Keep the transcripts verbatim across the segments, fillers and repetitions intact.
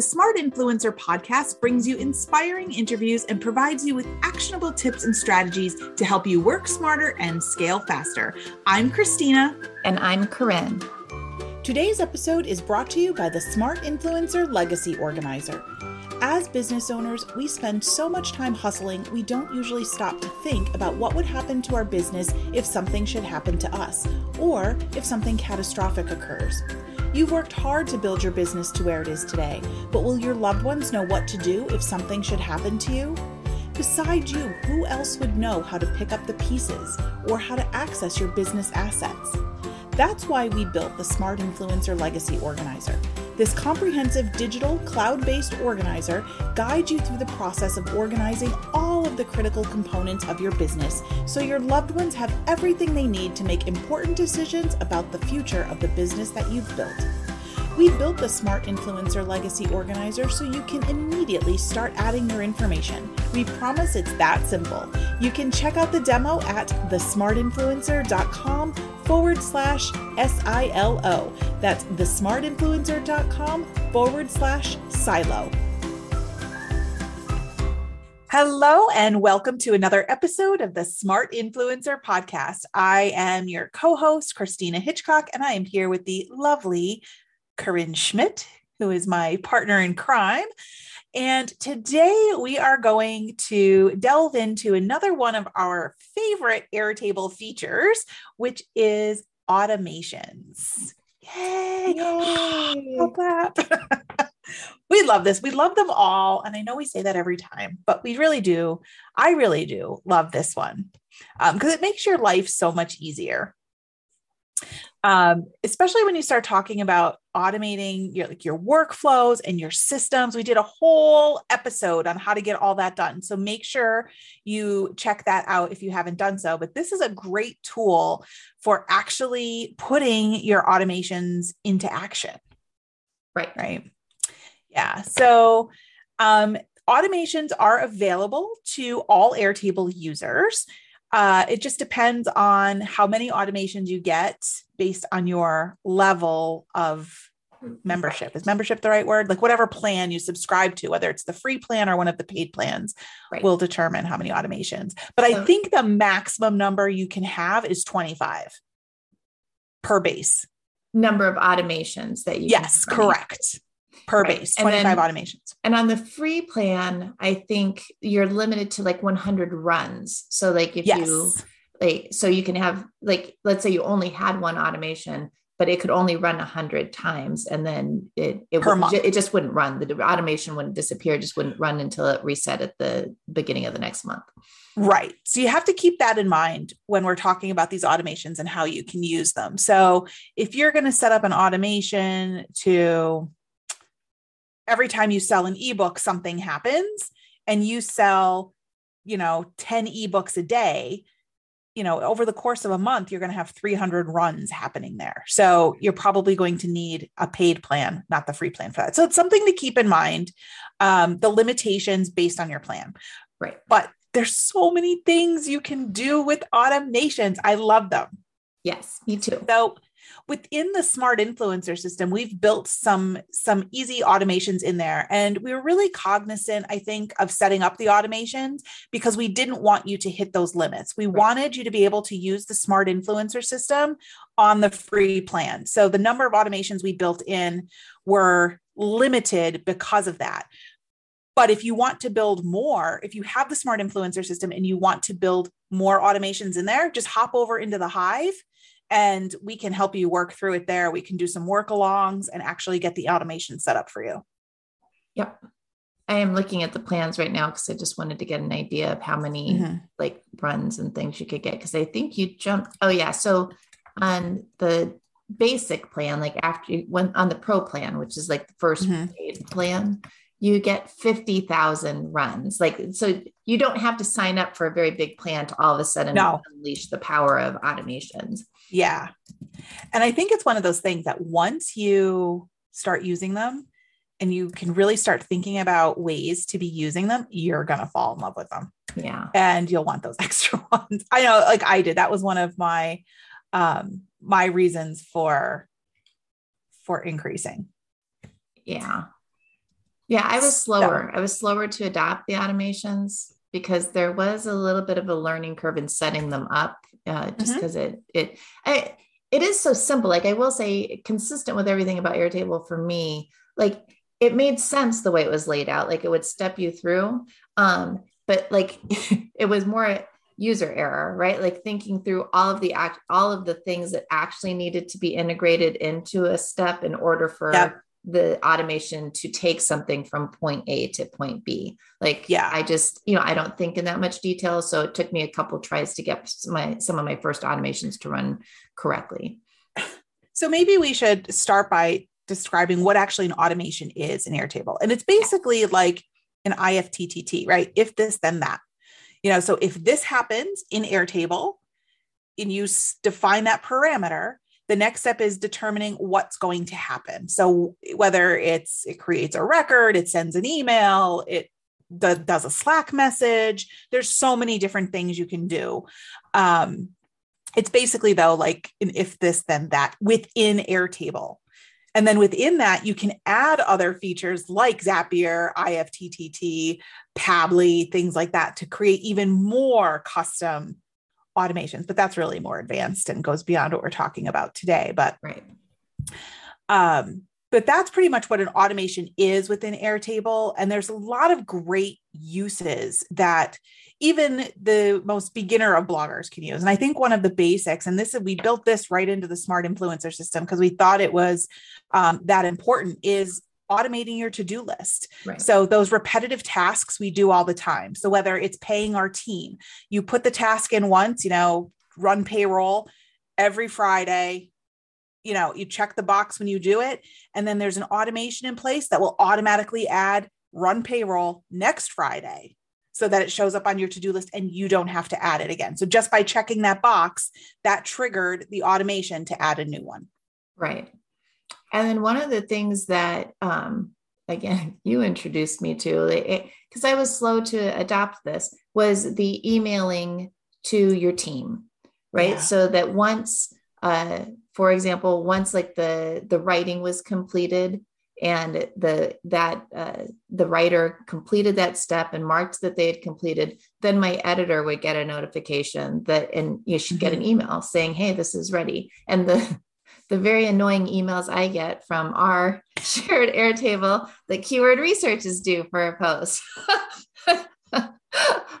The Smart Influencer podcast brings you inspiring interviews and provides you with actionable tips and strategies to help you work smarter and scale faster. I'm Christina. And I'm Corinne. Today's episode is brought to you by the Smart Influencer Legacy Organizer. As business owners, we spend so much time hustling, we don't usually stop to think about what would happen to our business if something should happen to us, or if something catastrophic occurs. You've worked hard to build your business to where it is today, but will your loved ones know what to do if something should happen to you? Besides you, who else would know how to pick up the pieces or how to access your business assets? That's why we built the Smart Influencer Legacy Organizer. This comprehensive digital cloud-based organizer guides you through the process of organizing all of the critical components of your business so your loved ones have everything they need to make important decisions about the future of the business that you've built. We built the Smart Influencer Legacy Organizer so you can immediately start adding your information. We promise it's that simple. You can check out the demo at thesmartinfluencer.com forward slash S I L O. That's thesmartinfluencer.com forward slash silo. Hello and welcome to another episode of the Smart Influencer Podcast. I am your co-host, Christina Hitchcock, and I am here with the lovely Corinne Schmidt, who is my partner in crime. And today we are going to delve into another one of our favorite Airtable features, which is automations. Yay! Yay. We love this. We love them all. And I know we say that every time, but we really do. I really do love this one um, because it makes your life so much easier. Um, especially when you start talking about automating your, like your workflows and your systems. We did a whole episode on how to get all that done. So make sure you check that out if you haven't done so, but this is a great tool for actually putting your automations into action. Right. Right. Yeah. So, um, automations are available to all Airtable users. Uh, it just depends on how many automations you get based on your level of membership. Is membership the right word? Like whatever plan you subscribe to, whether it's the free plan or one of the paid plans, right, will determine how many automations. But I think the maximum number you can have is twenty-five per base. Number of automations that you Yes, can correct. Per right. base, twenty-five and then, automations. And on the free plan, I think you're limited to like one hundred runs. So like if yes. you like, so you can have like, let's say you only had one automation, but it could only run a hundred times. And then it, it, would, it just wouldn't run. The automation wouldn't disappear. It just wouldn't run until it reset at the beginning of the next month. Right. So you have to keep that in mind when we're talking about these automations and how you can use them. So if you're going to set up an automation to every time you sell an ebook, something happens, and you sell, you know, ten ebooks a day, you know, over the course of a month, you're going to have three hundred runs happening there. So you're probably going to need a paid plan, not the free plan for that. So it's something to keep in mind, um, the limitations based on your plan. Right. But there's so many things you can do with automations. I love them. Yes, me too. So within the Smart Influencer System, we've built some, some easy automations in there. And we were really cognizant, I think, of setting up the automations because we didn't want you to hit those limits. We right. wanted you to be able to use the Smart Influencer System on the free plan. So the number of automations we built in were limited because of that. But if you want to build more, if you have the Smart Influencer System and you want to build more automations in there, just hop over into the Hive and we can help you work through it there. We can do some work alongs and actually get the automation set up for you. Yep. I am looking at the plans right now because I just wanted to get an idea of how many mm-hmm. like runs and things you could get. Because I think you jumped. Oh yeah. So on the basic plan, like after you went on the pro plan, which is like the first mm-hmm. paid plan, you get fifty thousand runs. Like, so you don't have to sign up for a very big plan to all of a sudden no. unleash the power of automations. Yeah. And I think it's one of those things that once you start using them and you can really start thinking about ways to be using them, you're going to fall in love with them. Yeah. And you'll want those extra ones. I know, like I did. That was one of my, um, my reasons for, for increasing. Yeah. Yeah, I was slower. So. I was slower to adopt the automations because there was a little bit of a learning curve in setting them up uh, just because mm-hmm. it, it, I, it is so simple. Like I will say, consistent with everything about Airtable for me, like it made sense the way it was laid out. Like it would step you through. Um, but like it was more user error, right? Like thinking through all of the, act, all of the things that actually needed to be integrated into a step in order for yeah. the automation to take something from point A to point B. Like, yeah, I just, you know, I don't think in that much detail. So it took me a couple tries to get my, some of my first automations to run correctly. So maybe we should start by describing what actually an automation is in Airtable. And it's basically like an I F T T T, right? If this, then that, you know, so if this happens in Airtable and you define that parameter, the next step is determining what's going to happen. So whether it's, it creates a record, it sends an email, it d- does a Slack message. There's so many different things you can do. Um, it's basically though, like an if this, then that within Airtable. And then within that, you can add other features like Zapier, I F T T T, Pabbly, things like that to create even more custom automations, but that's really more advanced and goes beyond what we're talking about today. But, right. um, but that's pretty much what an automation is within Airtable. And there's a lot of great uses that even the most beginner of bloggers can use. And I think one of the basics, and this is, we built this right into the Smart Influencer System because we thought it was um, that important, is automating your to-do list. Right. So those repetitive tasks we do all the time. So whether it's paying our team, you put the task in once, you know, run payroll every Friday, you know, you check the box when you do it. And then there's an automation in place that will automatically add run payroll next Friday so that it shows up on your to-do list and you don't have to add it again. So just by checking that box, that triggered the automation to add a new one. Right. And then one of the things that, um, again, you introduced me to, because I was slow to adopt this, was the emailing to your team, right? Yeah. So that once, uh, for example, once like the the writing was completed and the that uh, the writer completed that step and marked that they had completed, then my editor would get a notification that, and you should get an email saying, "Hey, this is ready," and the the very annoying emails I get from our shared Airtable, the keyword research is due for a post.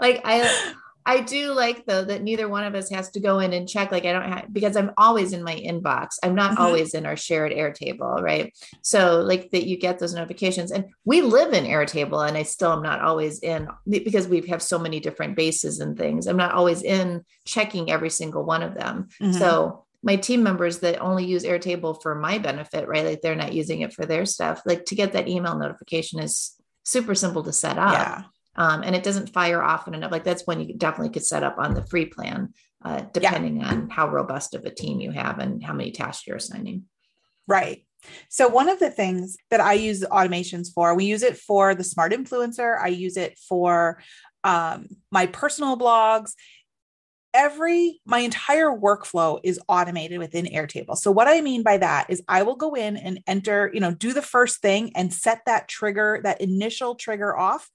Like I, I do like though, that neither one of us has to go in and check. Like I don't have, because I'm always in my inbox. I'm not mm-hmm. always in our shared Airtable. Right. So like that you get those notifications and we live in Airtable and I still am not always in because we have so many different bases and things. I'm not always in checking every single one of them. Mm-hmm. So my team members that only use Airtable for my benefit, right? Like they're not using it for their stuff. Like to get that email notification is super simple to set up. Yeah. Um, and it doesn't fire often enough. Like that's one you definitely could set up on the free plan, uh, depending yeah. on how robust of a team you have and how many tasks you're assigning. Right. So one of the things that I use automations for, we use it for the Smart Influencer. I use it for um, my personal blogs. Every, my entire workflow is automated within Airtable. So what I mean by that is I will go in and enter, you know, do the first thing and set that trigger, that initial trigger off.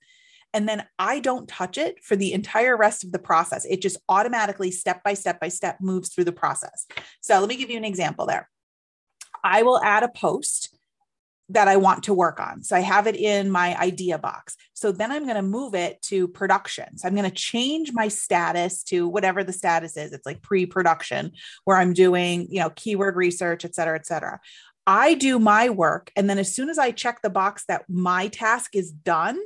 And then I don't touch it for the entire rest of the process. It just automatically step by step by step moves through the process. So let me give you an example there. I will add a post that I want to work on. So I have it in my idea box. So then I'm going to move it to production. So I'm going to change my status to whatever the status is. It's like pre-production where I'm doing, you know, keyword research, et cetera, et cetera. I do my work. And then as soon as I check the box that my task is done,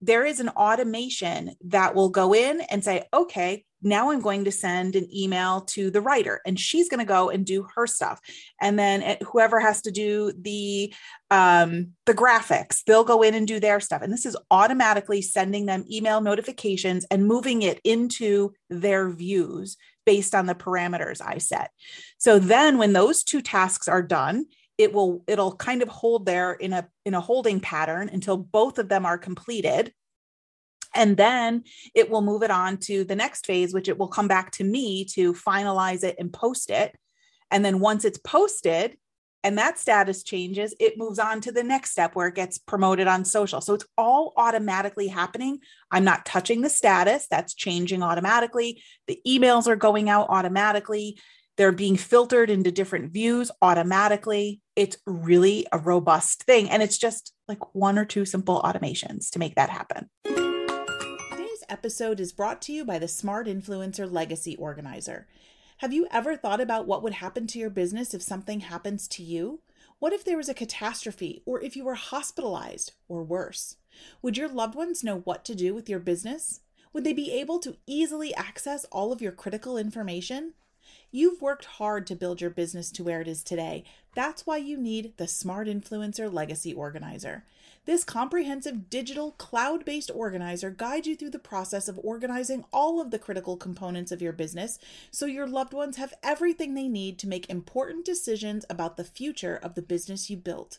there is an automation that will go in and say, okay, now I'm going to send an email to the writer and she's going to go and do her stuff. And then whoever has to do the, um, the graphics, they'll go in and do their stuff. And this is automatically sending them email notifications and moving it into their views based on the parameters I set. So then when those two tasks are done, it will, it'll kind of hold there in a, in a holding pattern until both of them are completed. And then it will move it on to the next phase, which it will come back to me to finalize it and post it. And then once it's posted, and that status changes, it moves on to the next step where it gets promoted on social. So it's all automatically happening. I'm not touching the status. That's changing automatically. The emails are going out automatically. They're being filtered into different views automatically. It's really a robust thing. And it's just like one or two simple automations to make that happen. Today's episode is brought to you by the Smart Influencer Legacy Organizer. Have you ever thought about what would happen to your business if something happens to you? What if there was a catastrophe, or if you were hospitalized, or worse? Would your loved ones know what to do with your business? Would they be able to easily access all of your critical information? You've worked hard to build your business to where it is today. That's why you need the Smart Influencer Legacy Organizer. This comprehensive digital cloud-based organizer guides you through the process of organizing all of the critical components of your business so your loved ones have everything they need to make important decisions about the future of the business you built.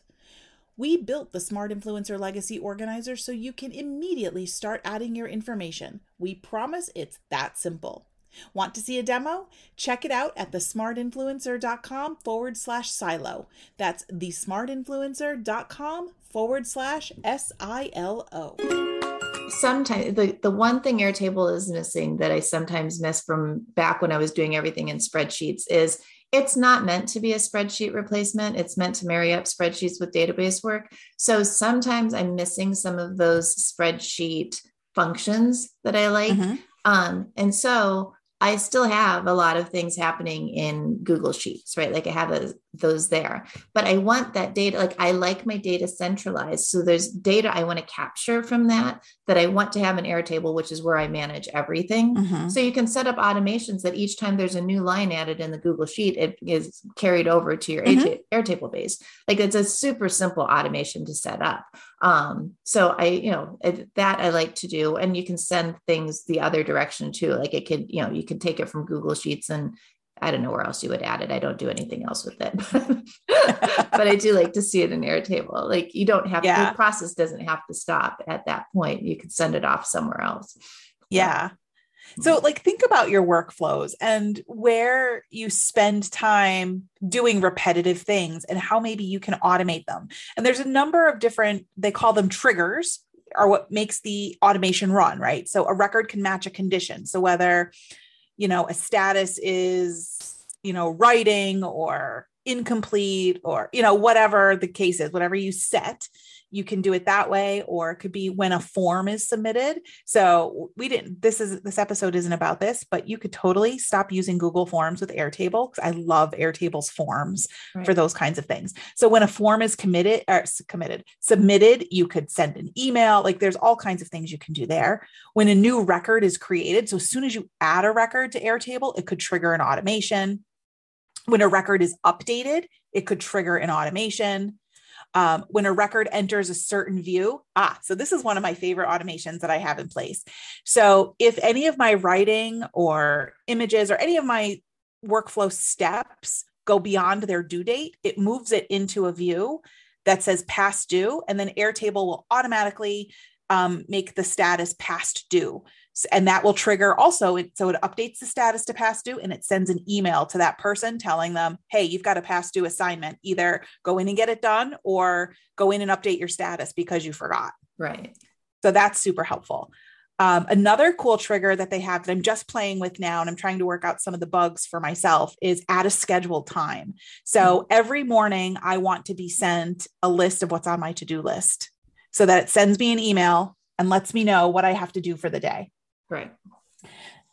We built the Smart Influencer Legacy Organizer so you can immediately start adding your information. We promise it's that simple. Want to see a demo? Check it out at thesmartinfluencer.com forward slash silo. That's thesmartinfluencer.com forward slash S I L O. Sometimes the, the one thing Airtable is missing that I sometimes miss from back when I was doing everything in spreadsheets is it's not meant to be a spreadsheet replacement. It's meant to marry up spreadsheets with database work. So sometimes I'm missing some of those spreadsheet functions that I like. Mm-hmm. Um, and so I still have a lot of things happening in Google Sheets, right? Like I have a, those there, but I want that data. Like I like my data centralized. So there's data I want to capture from that, that I want to have an Airtable, which is where I manage everything. Mm-hmm. So you can set up automations that each time there's a new line added in the Google Sheet, it is carried over to your mm-hmm. Airtable base. Like it's a super simple automation to set up. Um, so I, you know, that I like to do, and you can send things the other direction too. Like it could, you know, you could take it from Google Sheets and I don't know where else you would add it. I don't do anything else with it, but I do like to see it in Airtable. Like you don't have yeah. to, the process doesn't have to stop at that point. You can send it off somewhere else. Yeah. So like, think about your workflows and where you spend time doing repetitive things and how maybe you can automate them. And there's a number of different, they call them triggers, are what makes the automation run, right? So a record can match a condition. So whether you know, a status is, you know, writing or incomplete or, you know, whatever the case is, whatever you set, you can do it that way. Or it could be when a form is submitted. So we didn't, this is, this episode isn't about this, but you could totally stop using Google Forms with Airtable, because I love Airtable's forms right. for those kinds of things. So when a form is committed or committed, submitted, you could send an email. Like there's all kinds of things you can do there. When a new record is created, so as soon as you add a record to Airtable, it could trigger an automation. When a record is updated, it could trigger an automation. Um, when a record enters a certain view, ah, so this is one of my favorite automations that I have in place. So if any of my writing or images or any of my workflow steps go beyond their due date, it moves it into a view that says past due, and then Airtable will automatically um, make the status past due. And that will trigger also, it, so it updates the status to past due, and it sends an email to that person telling them, hey, you've got a past due assignment, either go in and get it done or go in and update your status because you forgot. Right. So that's super helpful. Um, another cool trigger that they have that I'm just playing with now, and I'm trying to work out some of the bugs for myself, is at a scheduled time. So every morning I want to be sent a list of what's on my to-do list so that it sends me an email and lets me know what I have to do for the day. Right.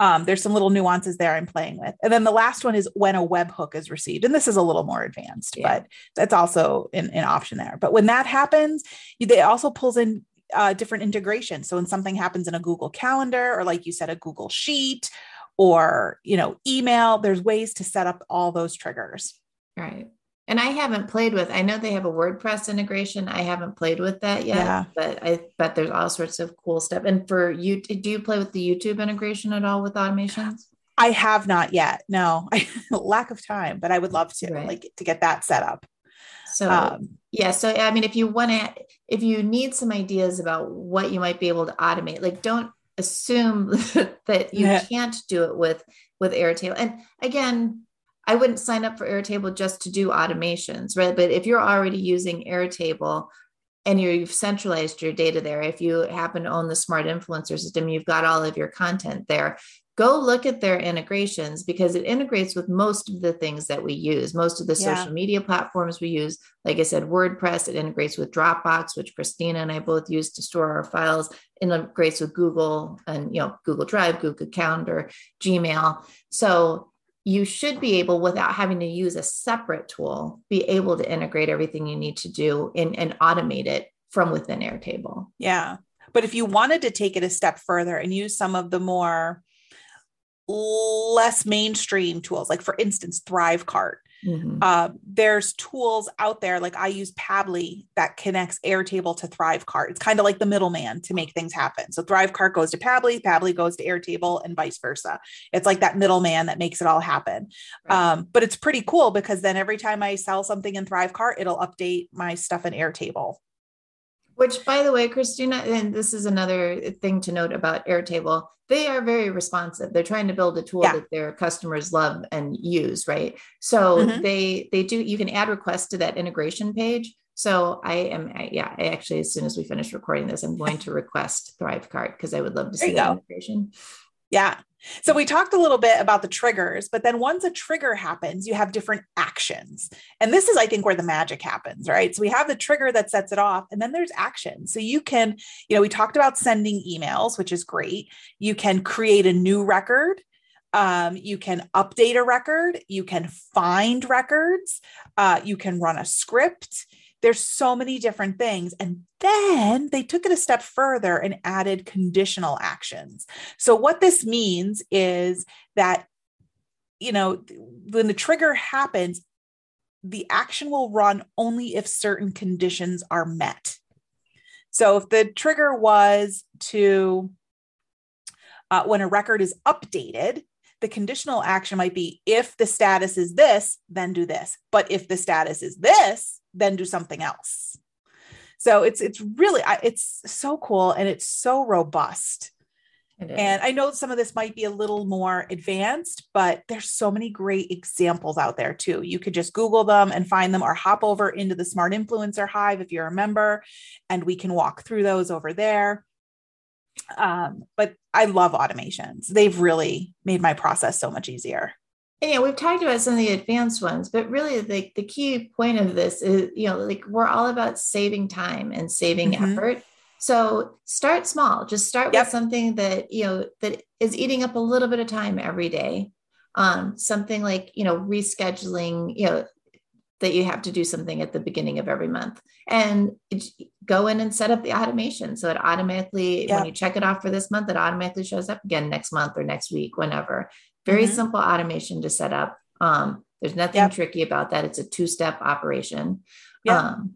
Um, there's some little nuances there I'm playing with. And then the last one is when a webhook is received. And this is a little more advanced, yeah. but that's also an, an option there. But when that happens, they also pulls in uh, different integrations. So when something happens in a Google Calendar, or like you said, a Google Sheet, or, you know, email, there's ways to set up all those triggers. Right. And I haven't played with, I know they have a WordPress integration. I haven't played with that yet, yeah. but I bet there's all sorts of cool stuff. And for you, do you play with the YouTube integration at all with automations? I have not yet. No, lack of time, but I would love to right. like to get that set up. So, um, yeah. So, I mean, if you want to, if you need some ideas about what you might be able to automate, like don't assume that you yeah. can't do it with, with Airtable. And again, I wouldn't sign up for Airtable just to do automations, right? But if you're already using Airtable and you've centralized your data there, if you happen to own the Smart Influencer System, you've got all of your content there. Go look at their integrations, because it integrates with most of the things that we use, most of the yeah. social media platforms we use. Like I said, WordPress, it integrates with Dropbox, which Christina and I both use to store our files. It integrates with Google and, you know, Google Drive, Google Calendar, Gmail. So you should be able, without having to use a separate tool, be able to integrate everything you need to do and, and automate it from within Airtable. Yeah. But if you wanted to take it a step further and use some of the more less mainstream tools, like for instance, ThriveCart, mm-hmm. uh, there's tools out there. Like I use Pabbly that connects Airtable to ThriveCart. It's kind of like the middleman to make things happen. So ThriveCart goes to Pabbly, Pabbly goes to Airtable, and vice versa. It's like that middleman that makes it all happen. Right. Um, but it's pretty cool, because then every time I sell something in ThriveCart, it'll update my stuff in Airtable. Which, by the way, Christina, and this is another thing to note about Airtable, they are very responsive. They're trying to build a tool yeah. that their customers love and use, right? So mm-hmm. they they do, you can add requests to that integration page. So I am, I, yeah, I actually, as soon as we finish recording this, I'm going to request ThriveCart, because I would love to there see that go. integration. Yeah. So we talked a little bit about the triggers, but then once a trigger happens, you have different actions. And this is, I think, where the magic happens, right? So we have the trigger that sets it off, and then there's action. So you can, you know, we talked about sending emails, which is great. You can create a new record. Um, you can update a record. You can find records. Uh, you can run a script. There's so many different things. And then they took it a step further and added conditional actions. So what this means is that, you know, when the trigger happens, the action will run only if certain conditions are met. So if the trigger was to, uh, when a record is updated, the conditional action might be, if the status is this, then do this. But if the status is this, then do something else. So it's, it's really, it's so cool. And it's so robust. It is. And I know some of this might be a little more advanced, but there's so many great examples out there too. You could just Google them and find them, or hop over into the Smart Influencer Hive if you're a member, and we can walk through those over there. Um, but I love automations. They've really made my process so much easier. And yeah, we've talked about some of the advanced ones, but really the, the key point of this is, you know, like we're all about saving time and saving mm-hmm. effort. So start small, just start yep. with something that, you know, that is eating up a little bit of time every day. Um, something like, you know, rescheduling, you know, that you have to do something at the beginning of every month, and go in and set up the automation. So it automatically, yep. when you check it off for this month, it automatically shows up again next month or next week, whenever. Very mm-hmm. simple automation to set up. Um, there's nothing yep. tricky about that. It's a two-step operation. Yep. Um,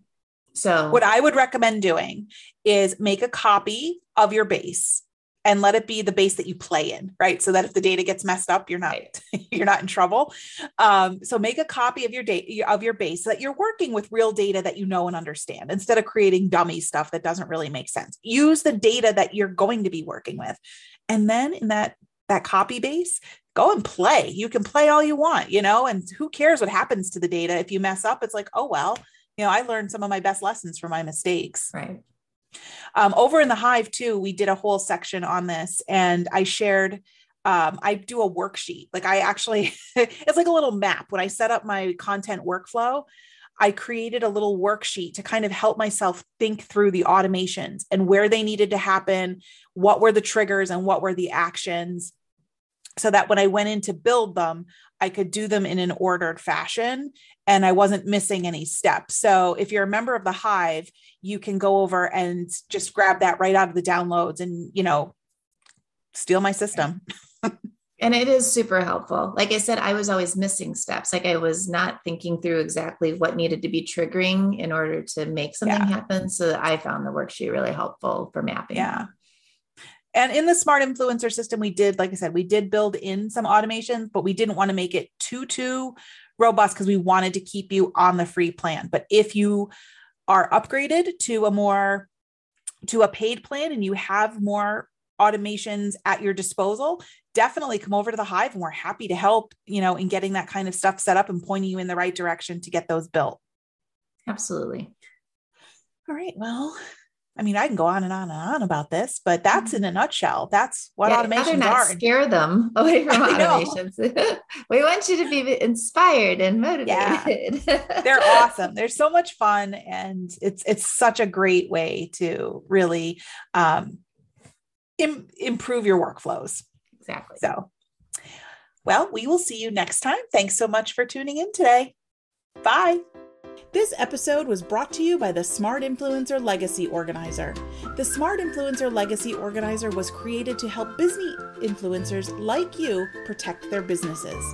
so what I would recommend doing is make a copy of your base and let it be the base that you play in, right? So that if the data gets messed up, you're not, right. you're not in trouble. Um, so make a copy of your data, of your base, so that you're working with real data that you know and understand, instead of creating dummy stuff that doesn't really make sense. Use the data that you're going to be working with. And then in that, that copy base, go and play. You can play all you want, you know, and who cares what happens to the data? If you mess up, it's like, oh, well, you know, I learned some of my best lessons from my mistakes. Right. Um, over in the Hive too, we did a whole section on this, and I shared, um, I do a worksheet. Like I actually, it's like a little map. When I set up my content workflow, I created a little worksheet to kind of help myself think through the automations and where they needed to happen, what were the triggers and what were the actions, so that when I went in to build them, I could do them in an ordered fashion and I wasn't missing any steps. So if you're a member of the Hive, you can go over and just grab that right out of the downloads and, you know, steal my system. And it is super helpful. Like I said, I was always missing steps. Like I was not thinking through exactly what needed to be triggering in order to make something yeah. happen. So I found the worksheet really helpful for mapping. Yeah. And in the Smart Influencer System, we did, like I said, we did build in some automations, but we didn't want to make it too, too robust, because we wanted to keep you on the free plan. But if you are upgraded to a more, to a paid plan, and you have more automations at your disposal, definitely come over to the Hive, and we're happy to help, you know, in getting that kind of stuff set up and pointing you in the right direction to get those built. Absolutely. All right. Well, I mean, I can go on and on and on about this, but that's in a nutshell. That's what yeah, automations not are. Scare them away from automations. We want you to be inspired and motivated. Yeah. They're awesome. They're so much fun, and it's it's such a great way to really um, im- improve your workflows. Exactly. So, well, we will see you next time. Thanks so much for tuning in today. Bye. This episode was brought to you by the Smart Influencer Legacy Organizer. The Smart Influencer Legacy Organizer was created to help business influencers like you protect their businesses.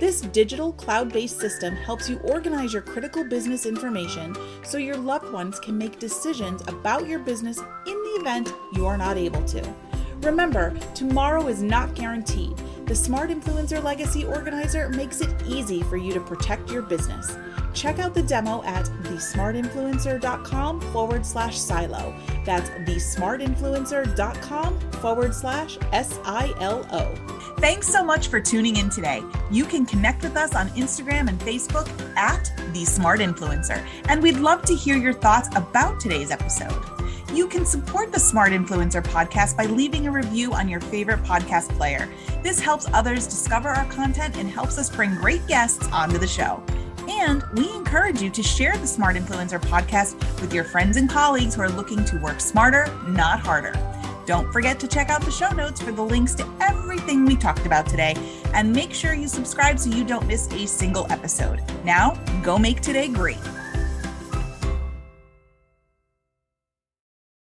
This digital cloud-based system helps you organize your critical business information so your loved ones can make decisions about your business in the event you are not able to. Remember, tomorrow is not guaranteed. The Smart Influencer Legacy Organizer makes it easy for you to protect your business. Check out the demo at thesmartinfluencer.com forward slash silo. That's thesmartinfluencer.com forward slash S-I-L-O. Thanks so much for tuning in today. You can connect with us on Instagram and Facebook at The Smart Influencer, and we'd love to hear your thoughts about today's episode. You can support the Smart Influencer podcast by leaving a review on your favorite podcast player. This helps others discover our content and helps us bring great guests onto the show. And we encourage you to share the Smart Influencer podcast with your friends and colleagues who are looking to work smarter, not harder. Don't forget to check out the show notes for the links to everything we talked about today. And make sure you subscribe so you don't miss a single episode. Now, go make today great.